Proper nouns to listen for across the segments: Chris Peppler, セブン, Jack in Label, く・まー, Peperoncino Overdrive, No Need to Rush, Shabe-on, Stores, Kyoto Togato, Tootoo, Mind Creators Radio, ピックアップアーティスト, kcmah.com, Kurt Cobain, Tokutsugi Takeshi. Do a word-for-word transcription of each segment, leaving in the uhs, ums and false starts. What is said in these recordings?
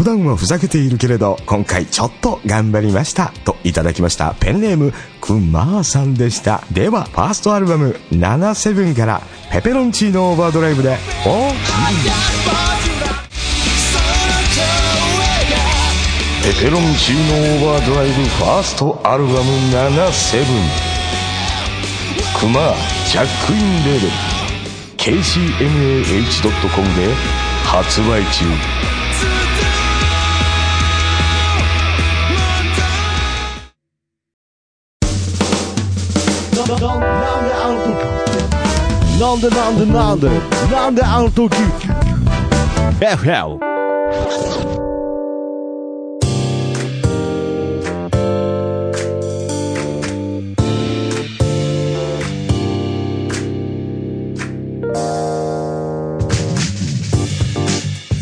普段はふざけているけれど今回ちょっと頑張りましたといただきました。ペンネームくまーさんでした。ではファーストアルバムななじゅうななからペペロンチーノオーバードライブでおーペペロンチーノオーバードライブファーストアルバムななじゅうななくまージャックインレーベル ケーシーエムエーエイチドットコム で発売中。なんでなんでなんでなんであの時 エフエル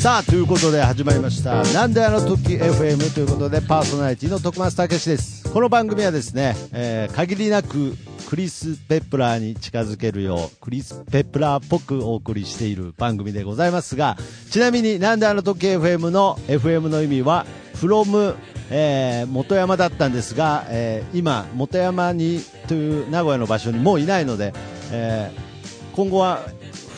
さあということで始まりましたなんであの時 エフエム ということでパーソナリティの徳松たけしです。この番組はですね、えー、限りなくクリス・ペプラーに近づけるようクリス・ペプラーっぽくお送りしている番組でございますが、ちなみになんであの時 エフエム の エフエム の意味は from、えー、元山だったんですが、えー、今元山にという名古屋の場所にもういないので、えー、今後は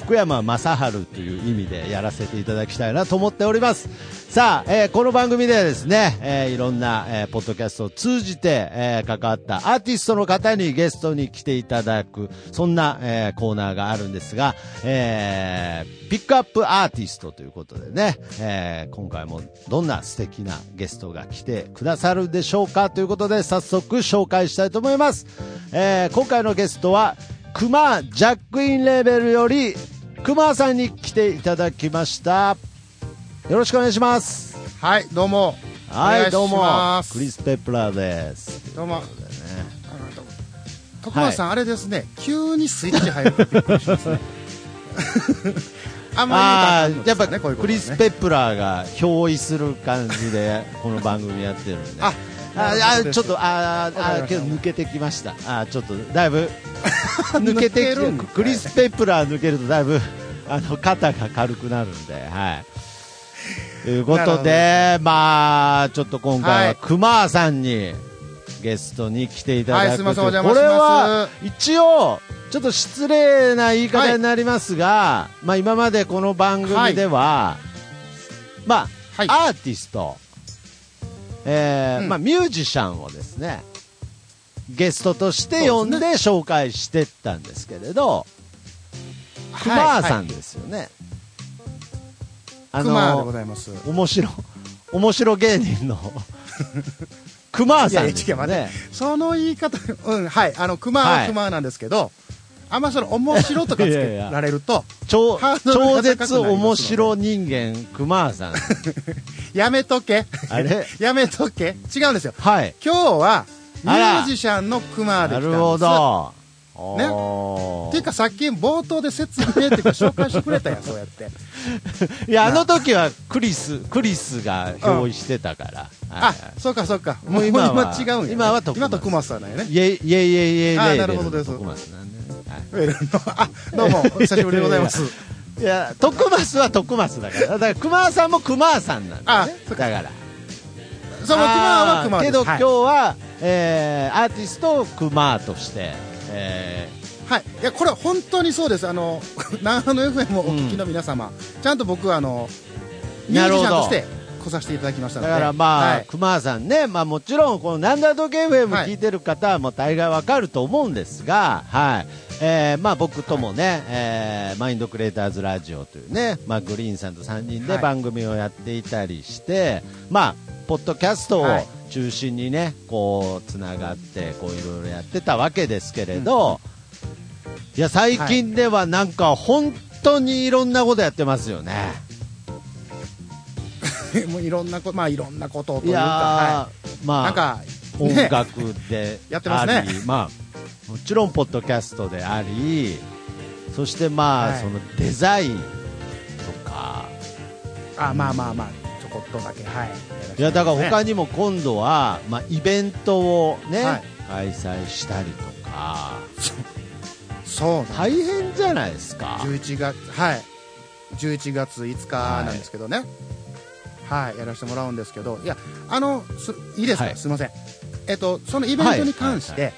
福山雅治という意味でやらせていただきたいなと思っております。さあ、えー、この番組ではですね、えー、いろんな、えー、ポッドキャストを通じて、えー、関わったアーティストの方にゲストに来ていただくそんな、えー、コーナーがあるんですが、えー、ピックアップアーティストということでね、えー、今回もどんな素敵なゲストが来てくださるでしょうかということで早速紹介したいと思います。えー、今回のゲストはクマージャックインレーベルよりクマーさんに来ていただきました。よろしくお願いします。はいどうもはいお願いします。どうもクリス・ペプラーです。どうも徳間さん、はい、あれですね急にスイッチ入るます、ね、あんまり、ね、やっぱこういうことね、クリス・ペプラーが憑依する感じでこの番組やってるんであああちょっとああけど抜けてきました。あちょっとだいぶ抜けてきてクリス・ペプラー抜けるとだいぶあの肩が軽くなるんで、はいということで、まあちょっと今回はクマーさんにゲストに来ていただく、はい、これは一応ちょっと失礼な言い方になりますが、はい、まあ今までこの番組では、はい、まあ、はい、アーティストえーうんまあ、ミュージシャンをですねゲストとして呼んで紹介してったんですけれど、クマーさんですよね、はいはい、あのクマーでございます。面白面白芸人のクマーさんですよね。いやいやその言い方、うん、はいあのクマーはクマーなんですけど、はい、あんまその面白とかつけられると超絶面白人間クマーさんやめとけあれやめとけ違うんですよ、はい、今日はミュージシャンのクマーで来たんです。なるほどね、ていうかさっき冒頭で説明っていうか紹介してくれたやんそうやっていやあの時はクリスクリスが憑依してたから、うん、あそうかそうかもう今は違うんや、ね、今は今とクマスはないねイエイイエイイエイイエイあなるほどです徳松なんで、はい、あどうもお久しぶりでございますいや徳松は徳松だからだからクマさんもクマさんなんだね。あだからそのクマはクマけど今日は、はいえー、アーティストをクマとしてえー、はい、いやこれは本当にそうです。あの南波の エフエム をお聞きの皆様、うん、ちゃんと僕はあのミュージシャンとして来させていただきましたのでだからまあ熊、はい、さんね、まあ、もちろんこの南波時計 エフエム 聞いてる方はもう大概わかると思うんですが、はいえーまあ、僕ともね、はいえー、マインドクリエイターズラジオというね、まあ、グリーンさんとさんにんで番組をやっていたりして、はい、まあポッドキャストを、はい中心にねこうつながってこういろいろやってたわけですけれど、うん、いや最近ではなんか本当にいろんなことやってますよね、はい、もういろんなことまあいろんなことというか、はい、まあなんか音楽でありやってますね、まあ、もちろんポッドキャストでありそしてまあ、はい、そのデザインとかあまあまあまあちょこっとだけはいいやだから他にも今度は、まあ、イベントを、ねはい、開催したりとかそう大変じゃないですか。11月、はい、じゅういちがついつかなんですけどね、はいはい、やらせてもらうんですけど、いや、あの、いいですか、はい、すみません。えっと、そのイベントに関して、はい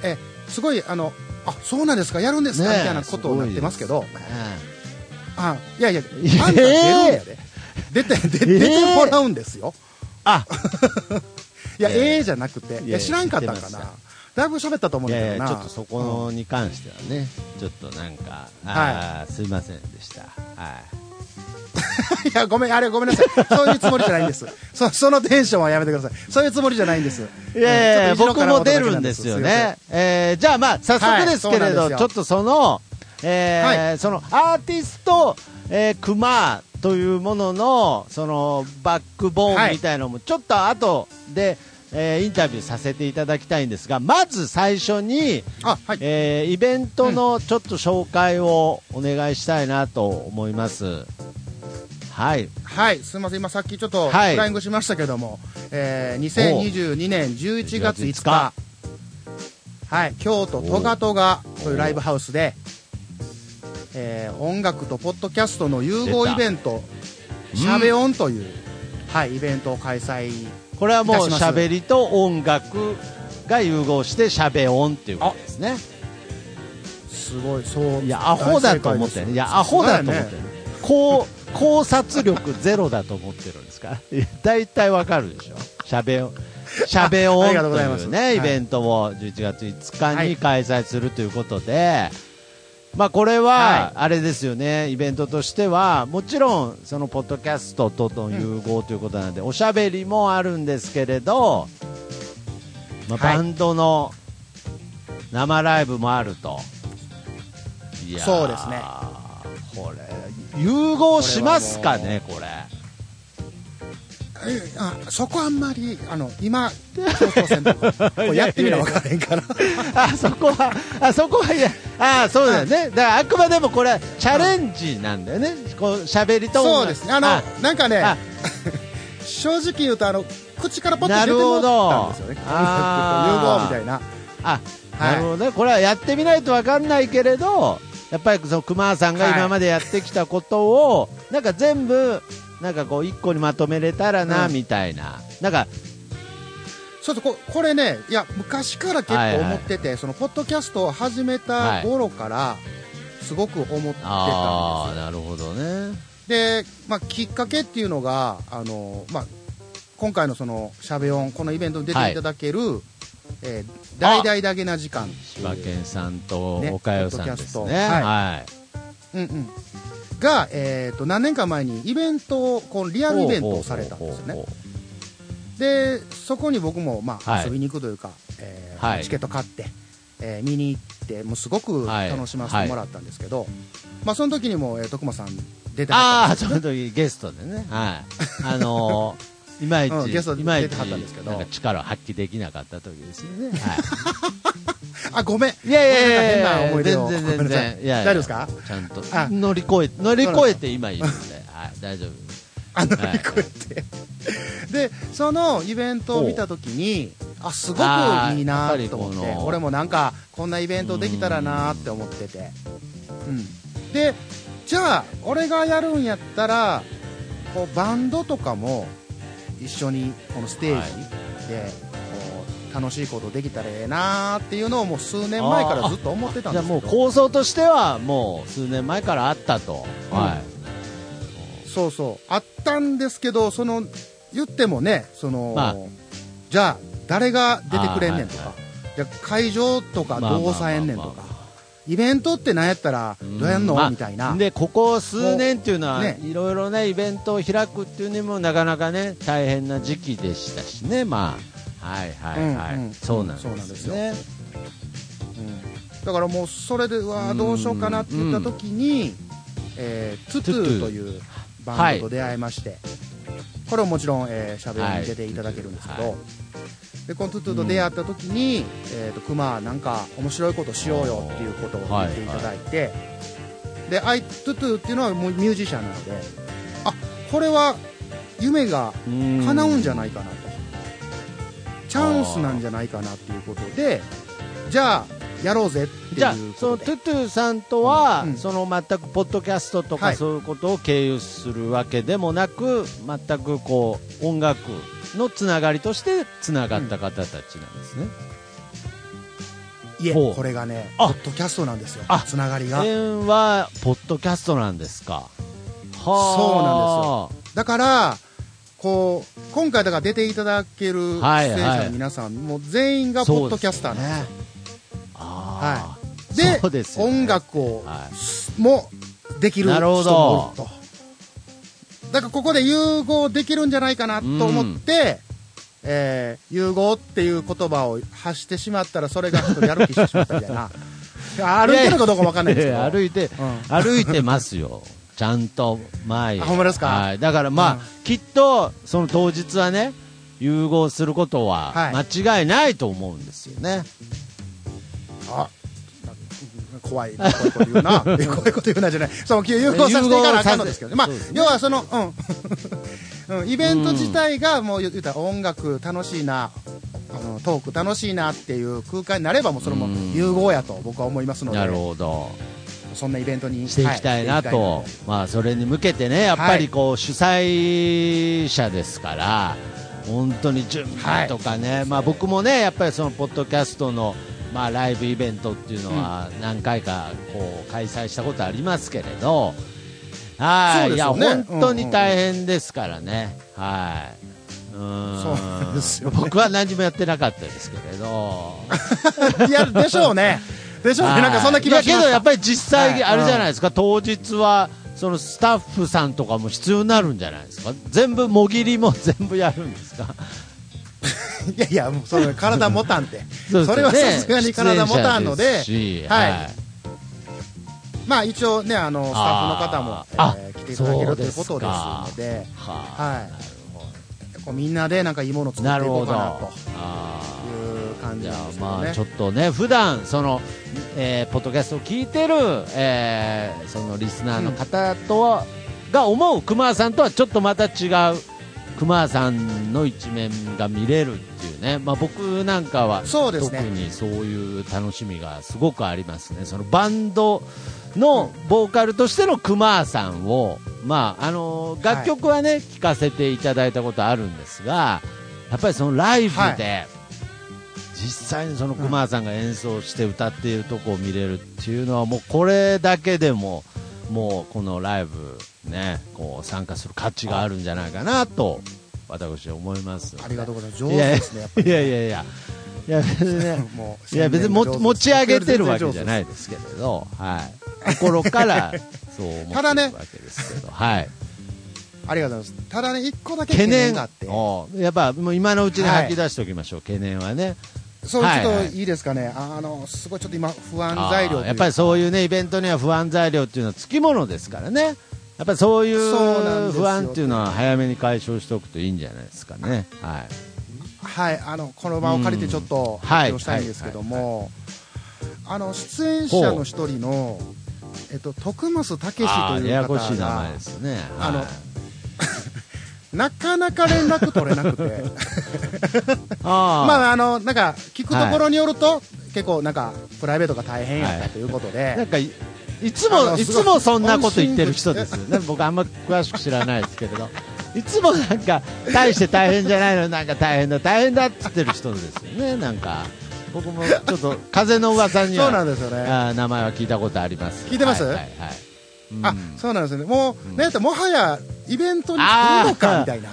はいはい、え、すごい、あの、あ、そうなんですか、やるんですか、ね、みたいなことになってますけど、ね、あ、いやいや、あんた出るんやで。出て、出て、出てもらうんですよ。あいや、ええー、じゃなくて、いや、知らんかったんかな。だいぶ喋ったと思うんだけどな。ちょっとそこに関してはね、うん、ちょっとなんか、あ、はい、すいませんでした。はい。いや、ごめん、あれごめんなさい。そういうつもりじゃないんです。そ, そのテンションはやめてください。そういうつもりじゃないんです。いやいや、うん、僕も出るんですよね。えー、じゃあまあ、早速ですけれど、はい、ちょっとその、えーはい、そのアーティスト、えー、熊というものの、そのバックボーンみたいなのも、ちょっと後で、はい、えー、インタビューさせていただきたいんですが、まず最初に、あ、はい、えー、イベントのちょっと紹介をお願いしたいなと思います。はい、はい、すみません、今さっきちょっとフライングしましたけども、はい、えー、にせんにじゅうにねんじゅういちがついつか、はい、京都トガトガというライブハウスで、えー、音楽とポッドキャストの融合イベント、しゃべ音という、うん、はい、イベントを開催。これはもうしゃべりと音楽が融合してしゃべ音っていうことですね。すごい、そう、いや、アホだと思ってる、いや、アホだと思ってる、ね、こう考察力ゼロだと思ってるんですかだいたいわかるでしょ、しゃべ音しゃべ音というね、イベントをじゅういちがついつかに開催するということで、はい、まあこれはあれですよね、はい、イベントとしてはもちろんそのポッドキャストとの融合ということなので、うん、おしゃべりもあるんですけれど、まあ、バンドの生ライブもあると、はい、いや、そうですね、これ融合しますかね、これ。あ、そこあんまりあの今やってみれば分からへんからあそこはあそこは、いや、あ、そうだよね、だからあくまでもこれはチャレンジなんだよね、こう喋りと音楽。そうですね、あの、あ、なんかね正直言うとあの口からポッと出てもらったんですよね、融合みたいな。あ、はい、なるほどね、これはやってみないと分かんないけれど、やっぱりその熊さんが今までやってきたことを、はい、なんか全部なんかこういっこにまとめれたらな、うん、みたいな、なんかそうそう、 こ, これね、いや、昔から結構思ってて、はいはい、そのポッドキャストを始めた頃からすごく思ってたんですよ、はい、あ、なるほどね。で、まあ、きっかけっていうのがあの、まあ、今回のそのしゃべ音、このイベントに出ていただける、はい、えー、大々だけな時間、柴犬さんと岡代さんですね、はい、はい、うんうん、が、えー、と何年か前にイベントをこうリアルイベントをされたんですよね。でそこに僕も、まあ、はい、遊びに行くというか、えーはい、チケット買って、えー、見に行ってもうすごく楽しませてもらったんですけど、はいはい、まあ、その時にも、えー、徳間さん出てはったんですよ、ね、あ、その時ゲストでね、はい、あのー、いまいち、うん、ゲストで出てはったんですけど、なんか力を発揮できなかった時ですよね、はいあ、ごめん、いやいやいやいや、変な思い出を、全然全然、いやいや、大丈夫ですか、ちゃんと乗り越えて乗り越えて今いるんで、はい、大丈夫、あ、乗り越えて、はい、でそのイベントを見たときに、あ、すごくいいなと思って、俺もなんかこんなイベントできたらなって思ってて、うん、でじゃあ俺がやるんやったらこうバンドとかも一緒にこのステージで、はい、楽しいことできたらええなーっていうのをもう数年前からずっと思ってたんですけど、じゃあもう構想としてはもう数年前からあったと、うん、はい、そうそう、あったんですけど、その言ってもね、その、まあ、じゃあ誰が出てくれんねんとか、はいはい、じゃあ会場とかどう抑えんねんとか、イベントってなんやったらどうやんの、うん、まあ、みたいな。でここ数年っていうのは、ね、いろいろねイベントを開くっていうにもなかなかね大変な時期でしたしね、まあ、はいはいはい、うんうん、そうなんですよね、うん、だからもうそれではどうしようかなって言った時に、うん、えー、トゥトゥというバンドと出会いまして、はい、これをもちろん、えー、しゃべりに出ていただけるんですけど、はい、でこのトゥトゥと出会った時に、うん、えー、とクマなんか面白いことしようよっていうことを言っていただいて、はいはい、でアイトゥトゥっていうのはもうミュージシャンなので、あ、これは夢が叶うんじゃないかなと、チャンスなんじゃないかなっていうことで、じゃあやろうぜっていう。じゃあそのトゥトゥさんとは、うんうん、その全くポッドキャストとかそういうことを経由するわけでもなく、はい、全くこう音楽のつながりとしてつながった方たちなんですね、うん、いえこれがねポッドキャストなんですよ。つながりがはポッドキャストなんですか。はそうなんですよ。だからこう今回だから出ていただける出演者の皆さん、はいはい、もう全員がポッドキャスターなんですよ。あはい、で、そうですよね、音楽を、はい、もできる人もいると。だからここで融合できるんじゃないかなと思って、うんえー、融合っていう言葉を発してしまったらそれがちょっとやる気してしまったみたいな歩いてるかどうか分かんないですけど歩いて、うん、歩いてますよちゃんと前。あほんまですか、はい、だからまあ、うん、きっとその当日はね融合することは間違いないと思うんですよね、はい。あ怖い怖いこと言うな怖いこと言うなじゃないその融合させていかなあかんのですけど、ねまあ、要はその、うんうん、イベント自体がもう言ったら音楽楽しいなあのトーク楽しいなっていう空間になればもうそれも融合やと僕は思いますので、なるほどそんなイベントにしていきたいなと、はい、まあ、それに向けてねやっぱりこう、はい、主催者ですから本当に準備とかね、はいまあ、僕もねやっぱりそのポッドキャストのまあ、ライブイベントっていうのは何回かこう開催したことありますけれど、うん、はい、ね、いや本当に大変ですからね、うんうん、はいうんそうですよ、ね、僕は何もやってなかったですけれどいやでしょうねでしょうねなんかそんな気がしました。いやけどやっぱり実際あれじゃないですか、はいうん、当日はそのスタッフさんとかも必要になるんじゃないですか。全部もぎりも全部やるんですかいやいやもうそれ体持たんてそ, う、ね、それはさすがに体持たんの で, で、はいはい、まあ一応ねあのスタッフの方も、えー、来ていただけるということですので、はい、なるほどこうみんなでなんかいいものを作っていこうかなという感じなんですけどね。まあちょっとね普段その、えー、ポッドキャストを聞いてる、えー、そのリスナーの方とは、うん、が思う熊さんとはちょっとまた違う熊さんの一面が見れるっていうね、まあ、僕なんかは特にそういう楽しみがすごくありますね。そのバンドのボーカルとしての熊さんを、まあ、あの楽曲はね、はい、聴かせていただいたことあるんですがやっぱりそのライブで実際にその熊さんが演奏して歌っているとこを見れるっていうのはもうこれだけでももうこのライブね、こう参加する価値があるんじゃないかなと私は思います、ね、ありがとうございます。上手ですねやっぱり。いやいやいやいや別にねいや別に持ち上げてるわけじゃないですけれど、はい、心からそう思ってるわけですけど、ね、はいありがとうございます。ただね一個だけ懸念があってやっぱもう今のうちに吐き出しておきましょう、はい、懸念はねそうちょっといいですかね、はいはい、あのすごいちょっと今不安材料やっぱりそういうねイベントには不安材料っていうのはつきものですからねやっぱりそういう不安っていうのは早めに解消しておくといいんじゃないですかね。はい、はい、あのこの場を借りてちょっと発表したいんですけども、あの出演者の一人の、えっと、徳増武史という方がややこしい名前ですね、はい、あのなかなか連絡取れなくてあまああのなんか聞くところによると、はい、結構なんかプライベートが大変やったということで、はい、なんかいつもいつもそんなこと言ってる人ですよね。僕あんま詳しく知らないですけれどいつもなんか大して大変じゃないのなんか大変だ大変だって言ってる人ですよね。なんか僕もちょっと風の噂にはそうなんですよ、ね、あ名前は聞いたことあります。聞いてます、はいはいはい、あ、うん、そうなんですね。もう、うん、ね、もはやイベントに来るのかみたいな。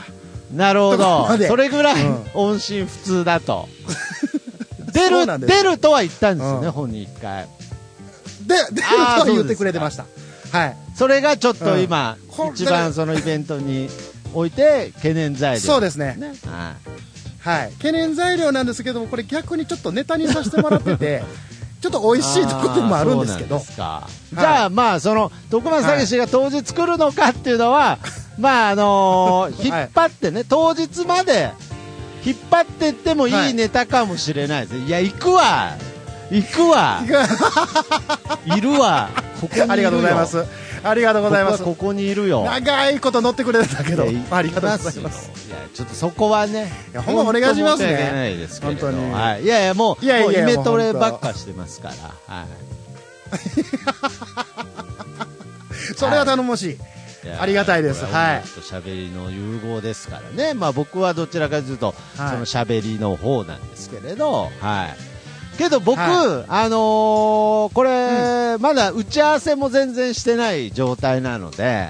なるほど。それぐらい、うん、音信不通だと出る出るとは言ったんですよね、うん、本人一回で出るとは言ってくれてました。はい。それがちょっと今、うん、一番そのイベントにおいて懸念材料、ね、そうですね。はい、はい、懸念材料なんですけどもこれ逆にちょっとネタにさせてもらってて。ちょっと美味しいところでもあるんですけどす、はい、じゃあまあその徳松武史が当日来るのかっていうのは、はい、まああのー、引っ張ってね、はい、当日まで引っ張っていってもいいネタかもしれないです、はい、いや行くわ行くわいるわここにいるよ。ありがとうございます。ありがとうございます。僕はここにいるよ、長いこと乗ってくれたけど、えー、ありがとうございます。いやちょっとそこはね、いやほんまお願いしますね、本当に、はい、いやいやもうイメトレばっかしてますから、はいそれは頼もしい、はい、ありがたいです。はい。と喋りの融合ですからね。まあ僕はどちらかというと、はい、その喋りの方なんですけれど、はい。けど僕、はい、あのー、これ、うん、まだ打ち合わせも全然してない状態なので、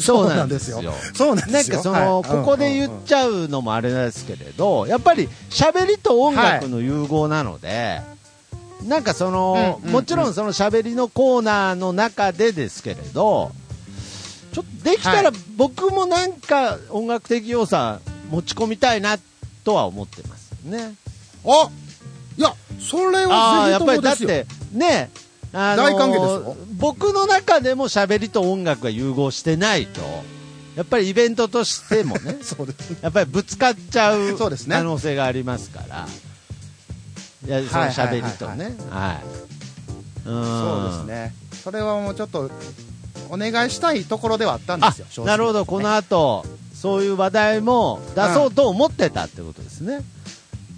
そうなんですよ。そうなんですよ。なんかその、はい、ここで言っちゃうのもあれですけれど、やっぱり喋りと音楽の融合なので。はい、なんかその、うんうんうん、もちろんその喋りのコーナーの中でですけれど。ちょっとできたら僕もなんか音楽的要素持ち込みたいなとは思ってますね。あ、いやそれはぜひともですよ。やっぱりだってね、あのー、大歓迎ですよ。僕の中でも喋りと音楽が融合してないとやっぱりイベントとしてもねそうですね、やっぱりぶつかっちゃう可能性がありますから、いやその喋りとね、はい、うん、そうですね。それはもうちょっとお願いしたいところではあったんですよ。あ、正直ね、なるほど。この後そういう話題も出そうと思ってたってことですね、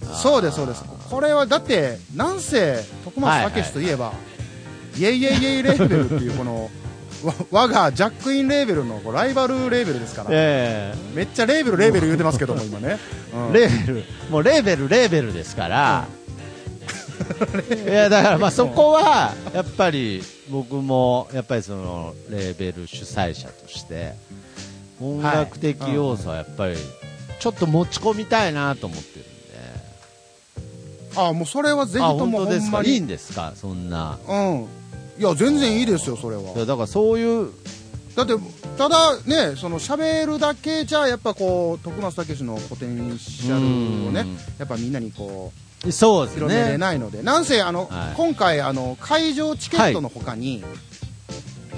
うん、そうですそうです。これはだってなんせ徳松武史といえば、はいはい、イエイイエイイエイレーベルっていうこの我がジャックインレーベルのライバルレーベルですから、えー、めっちゃレーベルレーベル言うてますけども今ね、うん、レーベルもうレーベルレーベルですから、うんいやだからまあそこはやっぱり僕もやっぱりそのレーベル主催者として音楽的要素はやっぱりちょっと持ち込みたいなと思ってるんで、ああもうそれはぜひとも。本当ですか、いいんですかそんな。うん、いや全然いいですよそれは。いやだからそういう、だってただね、その喋るだけじゃやっぱこう徳松武史のポテンシャルをねやっぱみんなにこうそうですね、広めれないので、なんせあの、はい、今回あの会場チケットのほかに、はい、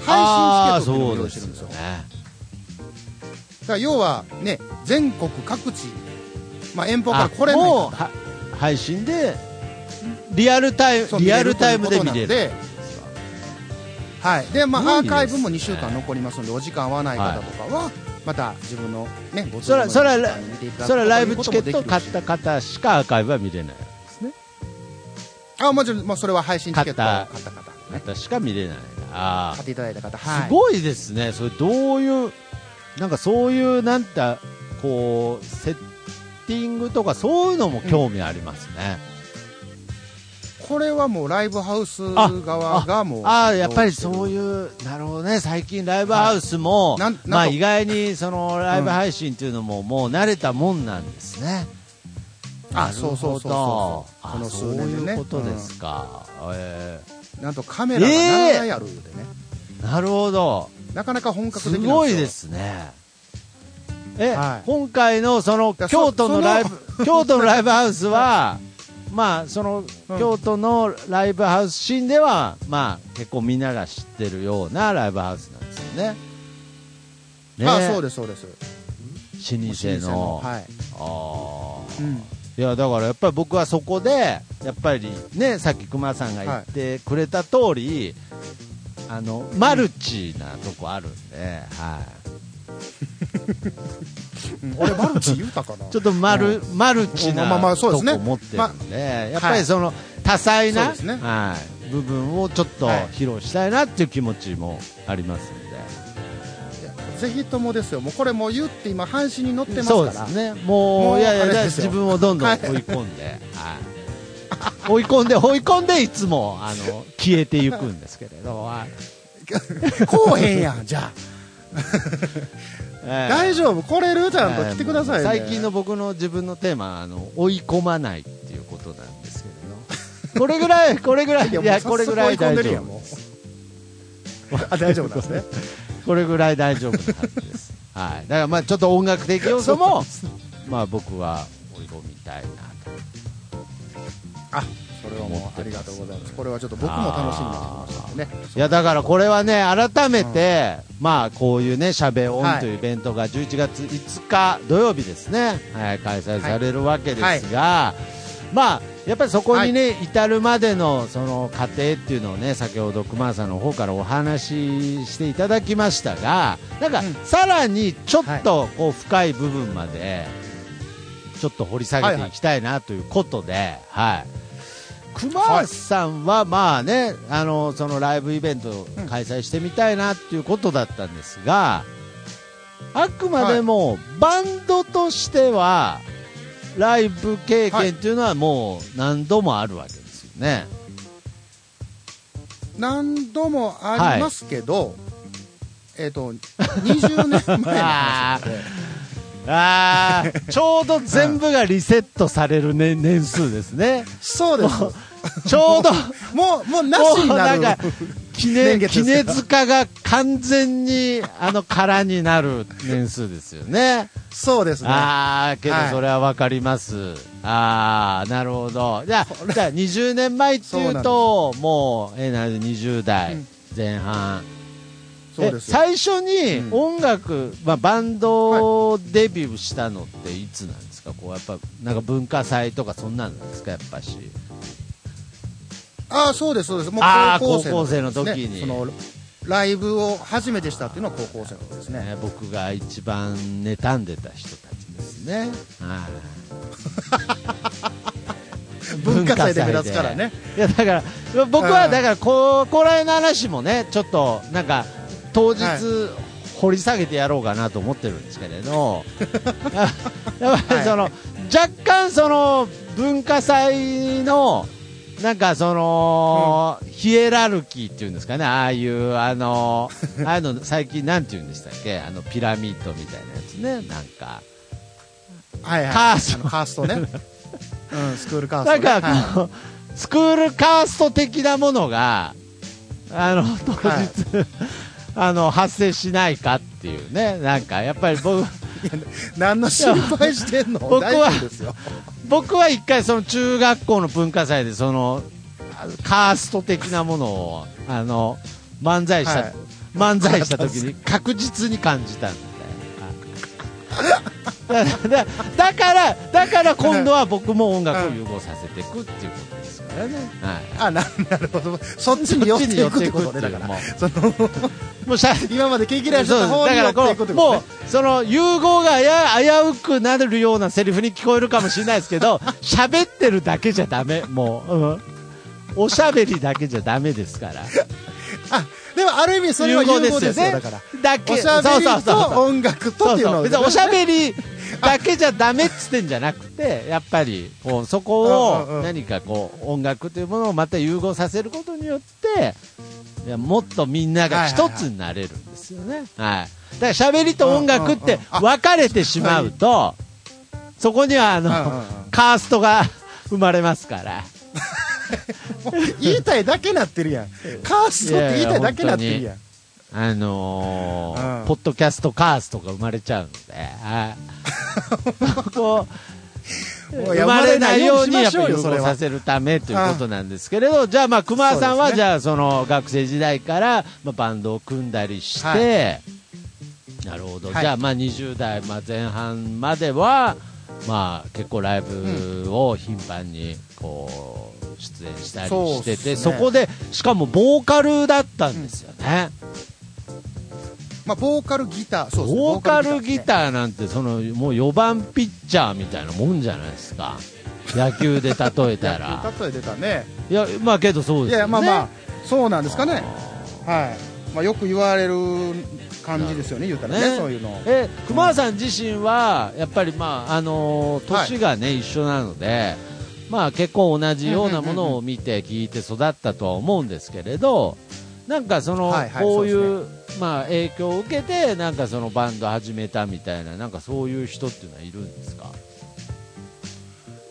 配信チケットを用意してるんですよ。そうですよね、だから要はね全国各地、まあ、遠方から来れない方は配信でリアルタイム、リアルタイムで見れるで、はい、でまあアーカイブもにしゅうかん残りますので、お時間合わない方とかは。はい、また自分のね、ごそれはライブチケットを買った方しかアーカイブは見れないですね。ああもちろん、まあ、それは配信チケットを買った方、ね、方しか見れない。ああ買っていただいた方、はい、すごいですね。それどういうなんかそういうなんてこうセッティングとかそういうのも興味ありますね、うん、これはもうライブハウス側がもうああやっぱりそういう、なるほどね。最近ライブハウスも、はい、まあ、意外にそのライブ配信っていうのももう慣れたもんなんですね、うん、あそうそうそうそう、この数年でね、そういうことですか、うん、えー、なんとカメラがななだいあるんでね、えー、なるほど、なかなか本格的な、すごいですねえ、はい、今回のその京都のライブ京都のライブハウスはまあその京都のライブハウスシーンでは、まあ、結構みんなが知ってるようなライブハウスなんですよね。ね、ああそうですそうです。老舗の、はい、ああ、うん、いやだからやっぱり僕はそこでやっぱりね、さっき熊さんが言ってくれた通り、はい、あのマルチなとこあるんで、はい。俺マルチ言うたかなちょっとマル、うん、マルチな、まあまあそうですね、とこ持ってるんで、ま、やっぱりその、はい、多彩な、ね、はい、部分をちょっと披露したいなっていう気持ちもありますんで、はい、ぜひともですよ。もうこれもう言って今阪神に乗ってますから、そうですね、もう、もういやいやいや自分をどんどん追い込んで、はいはい、追い込んで追い込んでいつもあの消えていくんですけれどこうへんやんじゃあえー、大丈夫、これルーちゃんと来てくださいね、えー、最近の僕の自分のテーマはあの追い込まないっていうことなんですけどこれぐらいこれぐらいいやこれぐらい大丈夫あ大丈夫なんですねこれぐらい大丈夫なはずです、はい、だからまあちょっと音楽的要素もまあ僕は追い込みたいなとあそれはもうありがとうございます。これはちょっと僕も楽しみになりましたね。いやだからこれはね改めて、うん、まあこういうねしゃべ音というイベントがじゅういちがついつか土曜日ですね、はい、開催されるわけですが、はい、まあやっぱりそこにね、はい、至るまでのその過程っていうのをね、先ほど熊さんの方からお話ししていただきましたが、なんかさらにちょっとこう深い部分までちょっと掘り下げていきたいなということで、はい、熊さんはまあね、あのそのライブイベントを開催してみたいなっていうことだったんですが、あくまでもバンドとしてはライブ経験っていうのはもう何度もあるわけですよね。何度もありますけど、はい、えっとにじゅうねんまえの話ですね。ああ、ちょうど全部がリセットされる、ね、年数ですね。そうです。ちょうどもうもうなしになる。なんか杵塚が完全にあの空になる年数ですよね。そうですね。ああ、けどそれはわかります。はい、ああ、なるほど。じゃあじゃあにじゅうねんまえっていうともうえなにじゅうだいぜん半。うん、そうです。最初に音楽、うん、まあ、バンドデビューしたのっていつなんですか？こうやっぱなんか文化祭とかそんなんなんですか？やっぱし。ああ、そうですそうです。もう高校生の時に、ね、そのライブを初めてしたっていうのは高校生の時ですね。ね、僕が一番妬んでた人たちですね。あ文化祭で目立つからね。いや、だから僕はだからここら辺の話もね、ちょっとなんか当日、はい、掘り下げてやろうかなと思ってるんですけれどやっぱりその、はい、若干その文化祭のなんかその、うん、ヒエラルキーっていうんですかね、ああいうあのああいうの最近なんて言うんでしたっけ、あのピラミッドみたいなやつね、なんか、はいはい、カースト、あのカーストねうん、スクールカースト、ね、なんか、はい、スクールカースト的なものがあの当日、はいあの発生しないかっていうね、なんかやっぱり僕何の心配してんの僕は僕は一回その中学校の文化祭でそのカースト的なものをあの漫才した、はい、漫才した時に確実に感じたんでだ, だ, だからだから今度は僕も音楽を融合させていくっていうことですからね。はい、あ な, なるほど、そっちに寄っていくってことね。だからもうもう今まで経験られた方に寄っていくってことね。もうその融合が危うくなるようなセリフに聞こえるかもしれないですけど喋ってるだけじゃダメ、もう、うん、おしゃべりだけじゃダメですからあ、でもある意味それは融合ですよね。だからだけおしゃべりと音楽とっていうのを、別におしゃべりだけじゃダメっつってんじゃなくて、やっぱりこうそこを何かこう音楽というものをまた融合させることによって、いや、もっとみんなが一つになれるんですよね。はい、はい、だからしゃべりと音楽って分かれてしまうと、そこにはあのカーストが生まれますから言いたいだけなってるやん。カーストって言いたいだけなってるやん。あのーうん、ポッドキャストカーストが生まれちゃうので、あこうもう生まれないようにやっぱり融合させるためということなんですけれど、じゃあまあ熊さんは、ね、じゃあその学生時代からまあバンドを組んだりして、はい、なるほど、はい、じゃあまあにじゅう代まあ前半まではまあ結構ライブを頻繁にこう出演したりしてて、うん そ, ね、そこでしかもボーカルだったんですよね。うんまあ、ボーカルギター、そうですね、ボーカルギターなんてそのもうよばんピッチャーみたいなもんじゃないですか野球で例えたら例えてたね。いやまあけどそうですよね。いやまあまあそうなんですかね。はい、まあ、よく言われる感じですよね、言うたら ね, ねそういうの。え熊さん自身はやっぱりまああの年がね、はい、一緒なのでまあ結構同じようなものを見て聞いて育ったとは思うんですけれど、なんかその、はいはい、こういうまあ、影響を受けてなんかそのバンド始めたみたいな、なんかそういう人っていうのはいるんですか？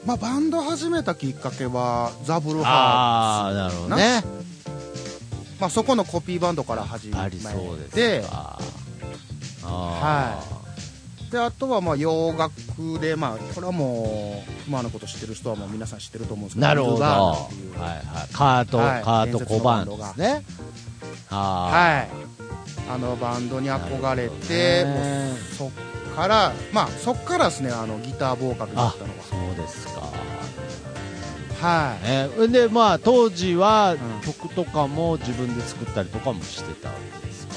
まあ、バンド始めたきっかけはザブルハウス。あ、なるほどね。まあ、そこのコピーバンドから始めて、ありそうですか。あ、はい、であとはまあ洋楽で、まあ、これはもう今のこと知ってる人はもう皆さん知ってると思うんですけど、なるほど、はいはい、カート、はい、カートコバンドですね。あ、はい、あのバンドに憧れて、もうそっから、まあ、そっからですね、あのギターボーカルになったのが。あ、そうですか。はい、えー、でまあ当時は曲とかも自分で作ったりとかもしてたわけですか。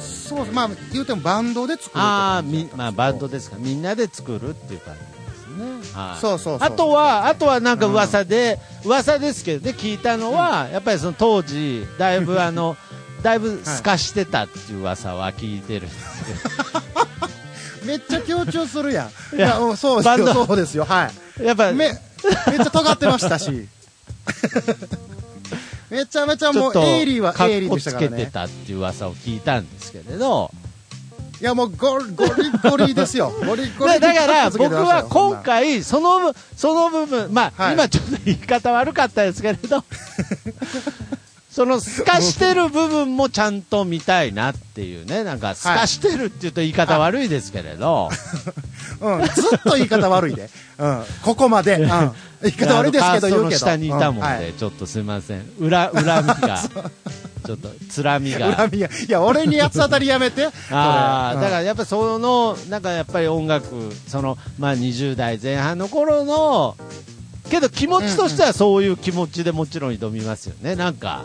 そう、まあ言うてもバンドで作るとか、あ、み、まあバンドですか、みんなで作るっていう感じですね。はい、そうそうそう。あとはあとはなんか噂で、うん、噂ですけどね、聞いたのは、うん、やっぱりその当時だいぶあのだいぶすかしてたっていう噂は聞いてるんですけど。めっちゃ強調するやん。いや、そうですよ、そうですよ、はい。やっぱめ、めっちゃ尖ってましたし。めちゃめちゃもうエイリーはエイリーでしたからね。かっこつけてたっていう噂を聞いたんですけれど。いやもうゴリゴリゴリですよ。ゴリゴリ。だから僕は今回そのその部分、まあ、はい、今ちょっと言い方悪かったですけれど。その透かしてる部分もちゃんと見たいなっていうね。なんか透かしてるって言うと言い方悪いですけれど、はい、うん、ずっと言い方悪いで、うん、ここまで、うん、言い方悪いですけど言うけど、その下にいたもんで、うん、はい、ちょっとすいません、裏恨みがちょっとつらみが恨みが、いや俺に八つ当たりやめてあ、うん、だからやっぱそのなんかやっぱり音楽、そのまあにじゅう代前半の頃のけど気持ちとしてはそういう気持ちでもちろん挑みますよね。なんか、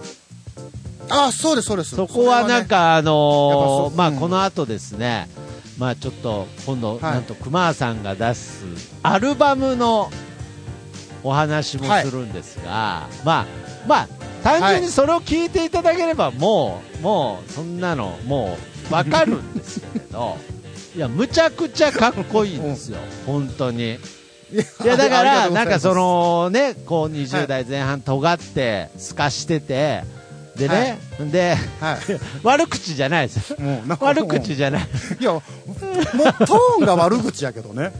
あ、そうですそうです、そこはなんか、ね、あのーうん、まあこの後ですね、まあちょっと今度、はい、なんと熊さんが出すアルバムのお話もするんですが、はい、まあまあ単純にそれを聞いていただければもう、はい、もうそんなのもう分かるんですけれどいやむちゃくちゃかっこいいですよ本当に。いやだからなんかそのね、こうにじゅう代前半尖って透かしててでね、はい、で、はい、悪口じゃないです、うん、悪口じゃない、いやもうトーンが悪口やけどね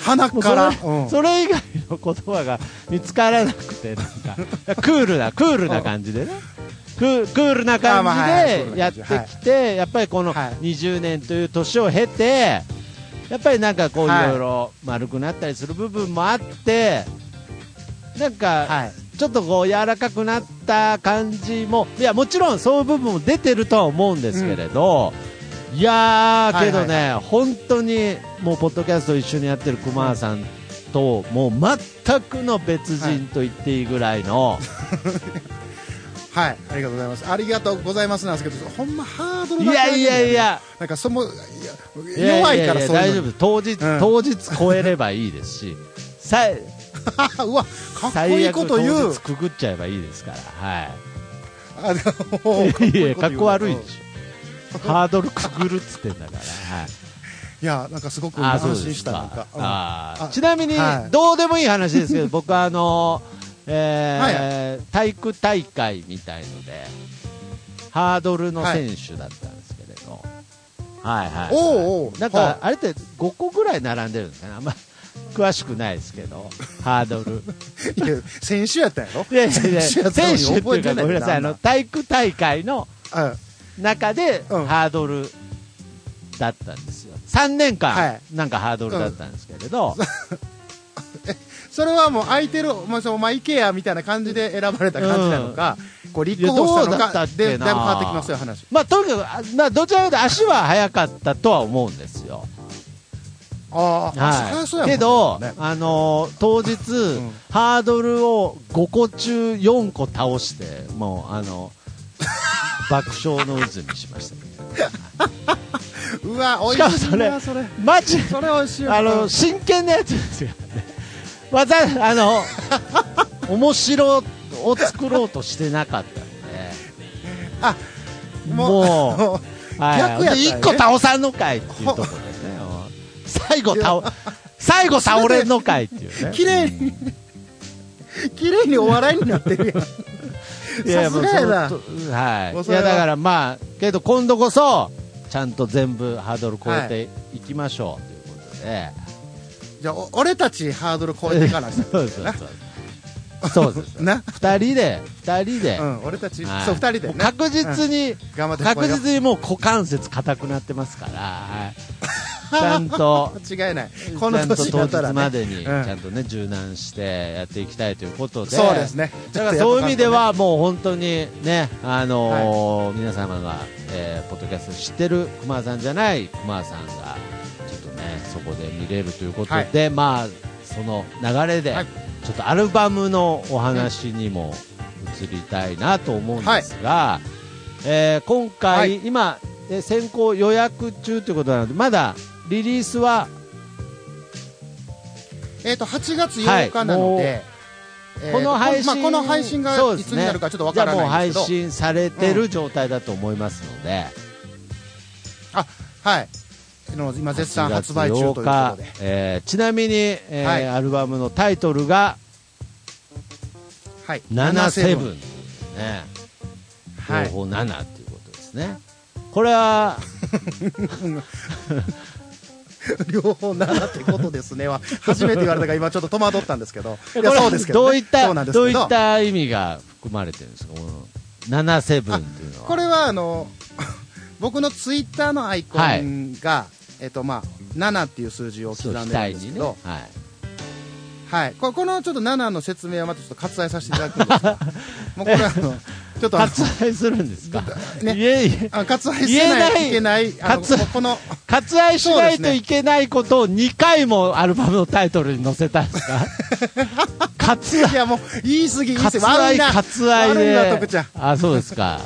鼻からそ れ,、うん、それ以外の言葉が見つからなくて、なんかクールなクールな感じでね、クールな感じでやってきて、やっぱりこのにじゅうねんという年を経てやっぱりなんかこういろいろ丸くなったりする部分もあって、はい、なんかちょっとこう柔らかくなった感じも、いやもちろんそういう部分も出てるとは思うんですけれど、うん、いやーけどね、はいはいはい、本当にもうポッドキャスト一緒にやってる熊さんともう全くの別人と言っていいぐらいの、はい、はい、ありがとうございます、ありがとうございますなんですけど、ほんまハードルが高いんだよね。いやいやいや、なんかそもいや弱いからそういうの、いやいやいや大丈夫、当日、うん、当日超えればいいですしさうわかっこいいこと言う、当日くぐっちゃえばいいですから、はい、あかっこいいこと言う、いやいやかっこ悪いでしょハードルくぐるっつってんだから、はい、いやなんかすごく安心した、なんか、うん、ああちなみに、はい、どうでもいい話ですけど僕はあの、えーはい、体育大会みたいのでハードルの選手だったんですけれど、はいはいはい、おうおう、なんか、はい、あれってごこぐらい並んでるんですかね、あんま詳しくないですけどハードルいや選手やったんやろ、いやいやいや選手やったのに覚えてない、ごめんなさい、あの体育大会の中でハードルだったんですよ、さんねんかん、はい、なんかハードルだったんですけれど、うん、それはもう空いてる、まあ、そのまあ IKEA みたいな感じで選ばれた感じなのか、うん、こう立候補したのかでだいぶ変わってきますよ話、まあ、とにかく、まあ、どちらかというと足は速かったとは思うんですよ、あ、はい、そうやもんね、けど、あのー、当日、うん、ハードルをごこちゅうよんこ倒してもうあの爆笑の渦にしました、ね、うわおいしいな、しかもそれそれマジそれ美味しい、あの真剣なやつですよねわざあの面白を作ろうとしてなかったので、あもう、もう逆やったね、いっこ倒さんのかいっていうところでね、最後倒最後倒れんのかいっていうね、綺麗に綺麗にお笑いになってるやんさすがやな、はい、いやだからまあけど今度こそちゃんと全部ハードル超えていきましょう、はい、ということで、じゃあ俺たちハードル超えていかないとそうそうそうそうですね。ふたりで、ふたりで、うん、俺たち、はい、そうふたりで、ね、確実に、うん、確実にもう股関節硬くなってますから、はい、ちゃんと間違いない。この年だったら、ね、ちゃんと当日までにちゃんとね、うん、柔軟してやっていきたいということで、そうですね。だからそういう意味ではもう本当にね、あのーはい、皆様が、えー、ポッドキャスト知ってる熊さんじゃない熊さんがちょっとねそこで見れるということで、はい、まあ。その流れで、はい、ちょっとアルバムのお話にも移りたいなと思うんですが、はい、えー、今回、はい、今先行予約中ということなのでまだリリースは、えー、とはちがつようかなので、はい、えー、この配信、まあ、この配信がいつになるかちょっとわからないんですけど、じゃあもう配信されてる状態だと思いますので、うん、あ、はい、今絶賛発売中ということで、えー、ちなみに、えーはい、アルバムのタイトルがななじゅうなな、はい、ね、はい、情報ななということですね。これは両方ななってことですねは初めて言われたから今ちょっと戸惑ったんですけど、いやそうですけど、ね、どういったどういった意味が含まれてるんですか、このななじゅうななっていうのは。これはあの僕のツイッターのアイコンが、はい、えっとまあ、ななっていう数字を刻んでるんですけど、ね、はいはい、こ, このちょっとななの説明はまたちょっと割愛させていただくんですがもうこれはあのちょっと割愛するんですか、ね、いえいえ、あ、割愛しないといけない、割愛しないといけないことをにかいもアルバムのタイトルに載せたんですか割愛、いやもう言い過ぎ言い過ぎ、割愛割愛で、悪いな徳ちゃん、あ、そうですか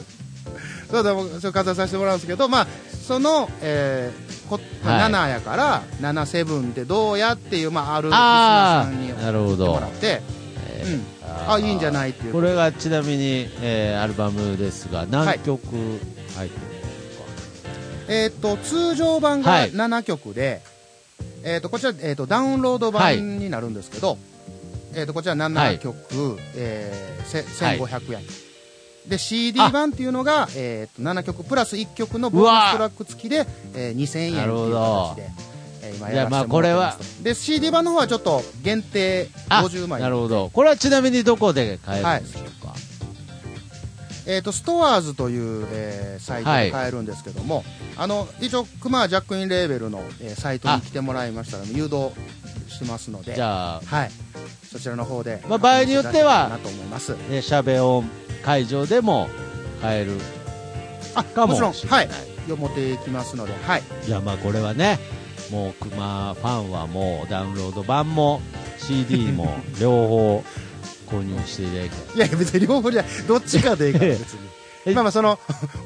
そうだ、もうちょっと割愛させてもらうんですけど、まあその、えーこ、はい、ななやからななじゅうななでどうやっていう、まあ、あるリスナーさんに送ってもらって、えー、うん、あ、いいんじゃないっていう。これがちなみに、えー、アルバムですが何曲入ってるのか、えー、と通常版がななきょくで、はい、えー、とこちら、えー、とダウンロード版になるんですけど、はい、えー、とこちらななきょく、はい、えー、せんごひゃくえん、はい、で シーディー 版っていうのが、えー、とななきょくプラスいっきょくのボーナストラック付きで、えー、にせんえんっていう形で、今やらせてもらってます。いや、まあこれはで シーディー 版の方はちょっと限定ごじゅうまい。なるほど。これはちなみにどこで買えるんでしょうか、はい、えー、とストアーズという、えー、サイトで買えるんですけども、はい、あの一応クマジャックインレーベルの、えー、サイトに来てもらいましたら誘導しますので、じゃあ、はい、そちらの方で、まあ、場合によってはシャベオン会場でも買えるかもしれない。あ、もちろん、はい、持っていきますので、はい、いや、まあこれはね、もうクマファンはもうダウンロード版も シーディー も両方購入していただきたい。いや別に両方じゃない、どっちかでいいから別にまあまあその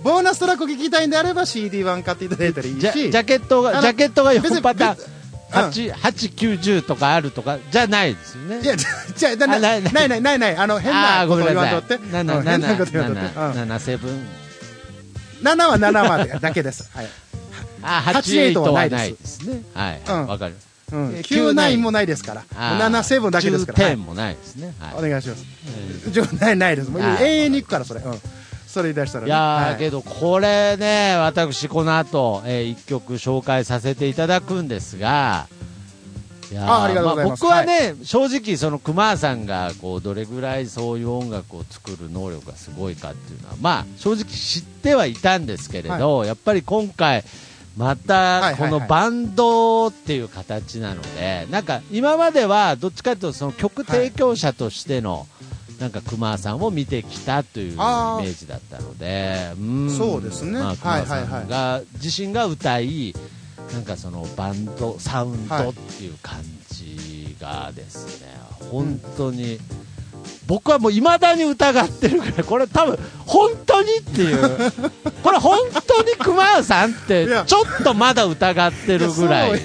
ボーナストラック聞きたいんであれば シーディー 版買っていただいたらいいし、ジャ、ジャケットがジャケットがよんパターンはち、きゅう、じゅうとかあるとかじゃないですよね。いやじゃないないないないない、あの変なこと言わんとって、変なこと言わんとってななじゅうなな、ななはななまでだけです、はい、あ、はちじゅうはちはないですね。はい、わかる。きゅうじゅうきゅうもないですから、ななじゅうななだけですから。じゅうもないですね、お願いします。じゅうきゅうないです、もう永遠にいくからそれ、それ出したら。いやけどこれね、私この後いっきょく紹介させていただくんですが、僕はね正直その熊さんがこうどれぐらいそういう音楽を作る能力がすごいかっていうのは、まあ正直知ってはいたんですけれど、やっぱり今回またこのバンドっていう形なので、なんか今まではどっちかというとその曲提供者としてのなんか熊さんを見てきたというイメージだったので、うん、そうですね、まあ、熊さんが自身が歌い、なんかそのバンドサウンドっていう感じがですね、はい、本当に僕はもう未だに疑ってるから、これ多分本当にっていうこれ本当に熊さんってちょっとまだ疑ってるぐらい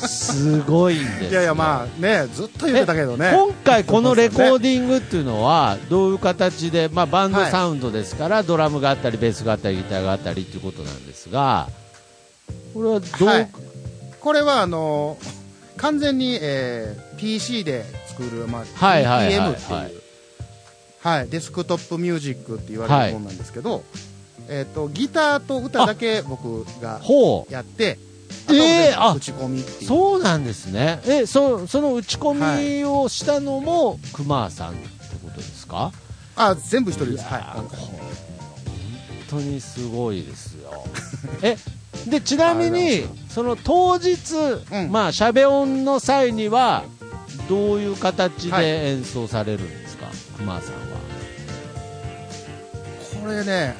すごいんですよ。いやいや、まあね、ずっと言ってたけどね。今回このレコーディングっていうのはどういう形で、まあ、バンドサウンドですから、はい、ドラムがあったりベースがあったりギターがあったりっていうことなんですが、これはどう、はい、これはあのー、完全に、えー、ピーシー で作る、まあ、ピーエム っていう、はい、デスクトップミュージックって言われるものなんですけど、はい、えー、とギターと歌だけ僕がやって。えー、あ、打ち込みっていう。そうなんですね。え、そ、その打ち込みをしたのもクマさんってことですか？あ、全部一人です。はい。本当にすごいですよ。え、でちなみにその当日、うん、まあシャベオンの際にはどういう形で演奏されるんですか、はい、クマさんは。これね、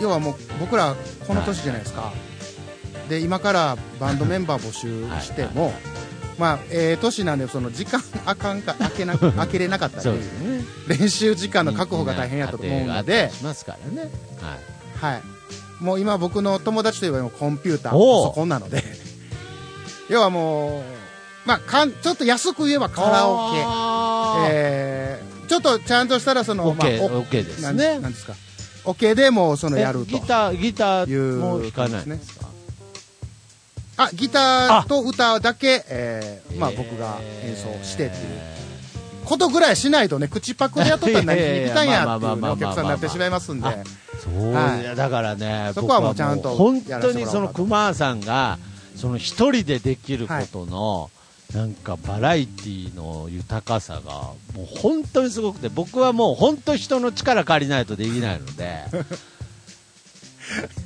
要はもう僕らこの年じゃないですか。はい、で今からバンドメンバー募集しても、まあえー、年なんでその時間あかんか開けな開けれなかったりそうです、ね、練習時間の確保が大変やと思うのでしますからね、はいはい、もう今僕の友達といえばコンピューターパソコンなので要はもう、まあ、かんちょっと安く言えばカラオケ、えー、ちょっとちゃんとしたらその OK、まあ、ですねなんですか OK でもうそのやるとギターギターも弾かないんですか。あギターと歌だけ、えーまあ、僕が演奏してっていうことぐらいしないとね口パクでやっとったら何に来たんやっていうお客さんになってしまいますんでそう、はい、だからねそこはもうちゃんと本当にその熊さんがその一人でできることの、はい、なんかバラエティの豊かさがもう本当にすごくて僕はもう本当人の力借りないとできないので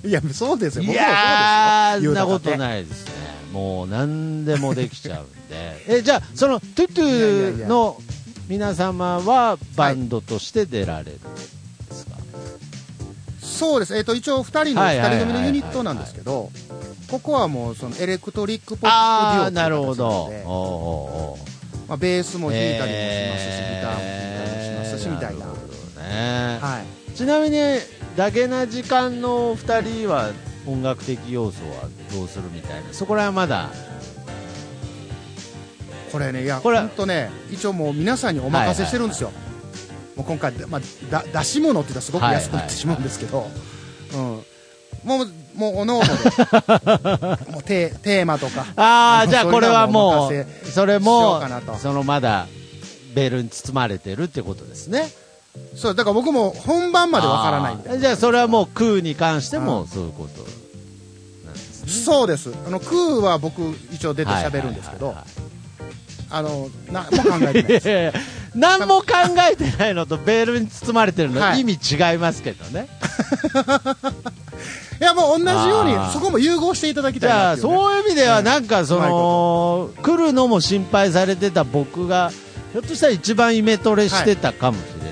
いやそうですよ。いやーそんなことないですね。もう何でもできちゃうんでえじゃあそのトゥトゥの皆様はバンドとして出られるんですか。はい、そうです、えー、と一応ふたりのふたり組のユニットなんですけどここはもうそのエレクトリックポップデュオという形なのでなるほどおー、まあ、ベースも弾いたりもしますし、えー、ギターも弾いたりもしますしみたいな、なるほどね、はい、ちなみにダゲな時間のふたりは音楽的要素はどうするみたいなそこらはまだこれねいやほんとね一応もう皆さんにお任せしてるんですよ、はいはいはい、もう今回、まあ、だ出し物って言ったらすごく安くなってしまうんですけど、はいはいはいはい、うん、もうおのおのでもうテーマとかああじゃあこれはもうそれもそのまだベールに包まれてるってことですね。そうだから僕も本番までわからないんでじゃあそれはもう空に関してもそういうことなんですね。そうですあの空は僕一応出て喋るんですけど何も考えてないですいやいや何も考えてないのとベールに包まれてるの、はい、意味違いますけどねいやもう同じようにそこも融合していただきたいなっていうね。じゃあそういう意味ではなんかその、うん、来るのも心配されてた僕がひょっとしたら一番イメトレしてたかもしれない、はい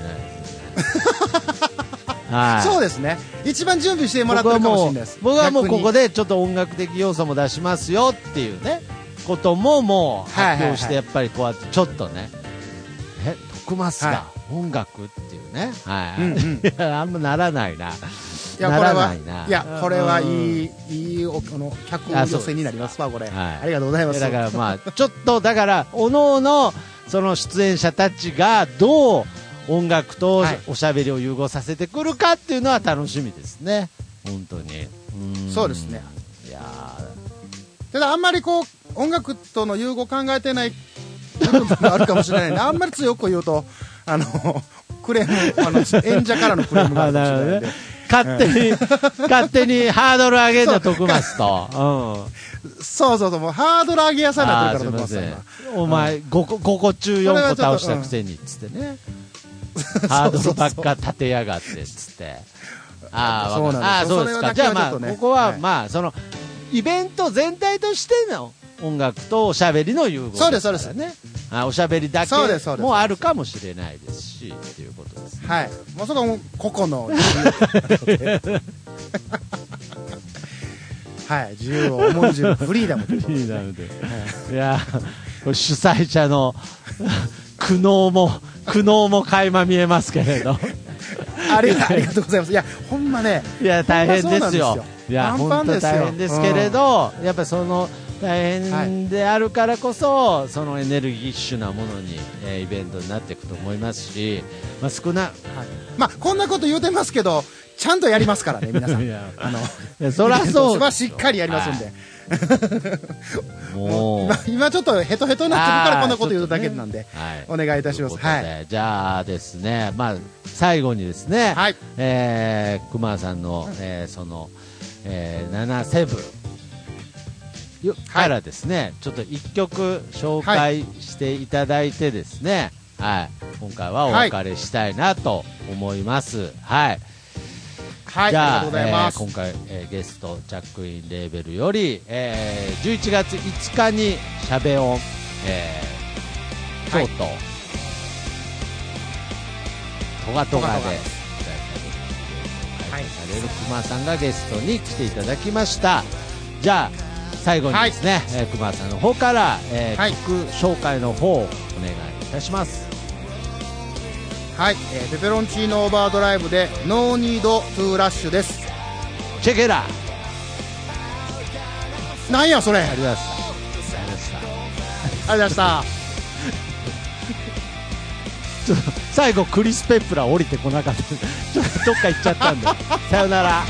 はい、そうですね一番準備してもらってるかもしれないです。僕はもうここでちょっと音楽的要素も出しますよっていうねことももう発表してやっぱりこうやってちょっとね、はいはいはい、え徳松が、はい、音楽っていうね、はいうんうん、いやあんまならないな。いやこれはいやこれはいい、うん、いいおこの客寄せになりますわこれ、はい、ありがとうございます。だからまあちょっとだからおのおのその出演者たちがどう音楽とおしゃべりを融合させてくるかっていうのは楽しみですね本当に。うんそうですね。いやただあんまりこう音楽との融合考えてないことがあるかもしれないんであんまり強く言うとあのクレームあの演者からのクレームがあるかもしれないんで勝手に勝手にハードル上げんの徳松とう、うん、そうそうそうもうハードル上げ屋さんになってるから徳松さんがお前、うん、ごこ中よんこ倒したくせにっつってねハードルばっか立てやがってっつってあそうなんです。あそうですか。じゃあまあ、ね、ここはまあそのイベント全体としての音楽とおしゃべりの融合ですからね。そうですそうですあおしゃべりだけもあるかもしれないですしっていうことですね。はいもうそれは個々のはい自由を思う自由フリーダムということですね。いや主催者の苦悩も苦悩も垣間見えますけれどありがとうございます。いやほんまねいや大変ですよ。いやほんと大変ですけれど、うん、やっぱその大変であるからこそ、はい、そのエネルギッシュなものに、えー、イベントになっていくと思いますし、まあ、少な、はい、まあこんなこと言うてますけどちゃんとやりますからね皆さんあのいやそらそうはしっかりやりますんで、はいもう 今, 今ちょっとヘトヘトになってるからこんなこと言うだけなんで、ねはい、お願いいたします。はい、じゃあですね、まあ、最後にですね、はいえー、熊さんの、えー、その、えー、ななセブンからですね、はい、ちょっといっきょく紹介していただいてですね、はいはい、今回はお別れしたいなと思います。はい、はいはい、じゃあ、ありがとうございます。えー、今回、えー、ゲストチャックインレーベルより、えー、じゅういちがついつかにしゃべ音、えーはい、京都トガトガで開催される熊さんがゲストに来ていただきました。じゃあ最後にですね、はい、熊さんの方から、えーはい、曲紹介の方をお願いいたします。はい、えー、ペペロンチーノオーバードライブでノーニードトゥーラッシュです。チェケラなんやそれ。ありがとうございました。ありがとうございました。ちょっと最後クリス・ペプラー降りてこなかった。ちょっとどっか行っちゃったんで。さよなら。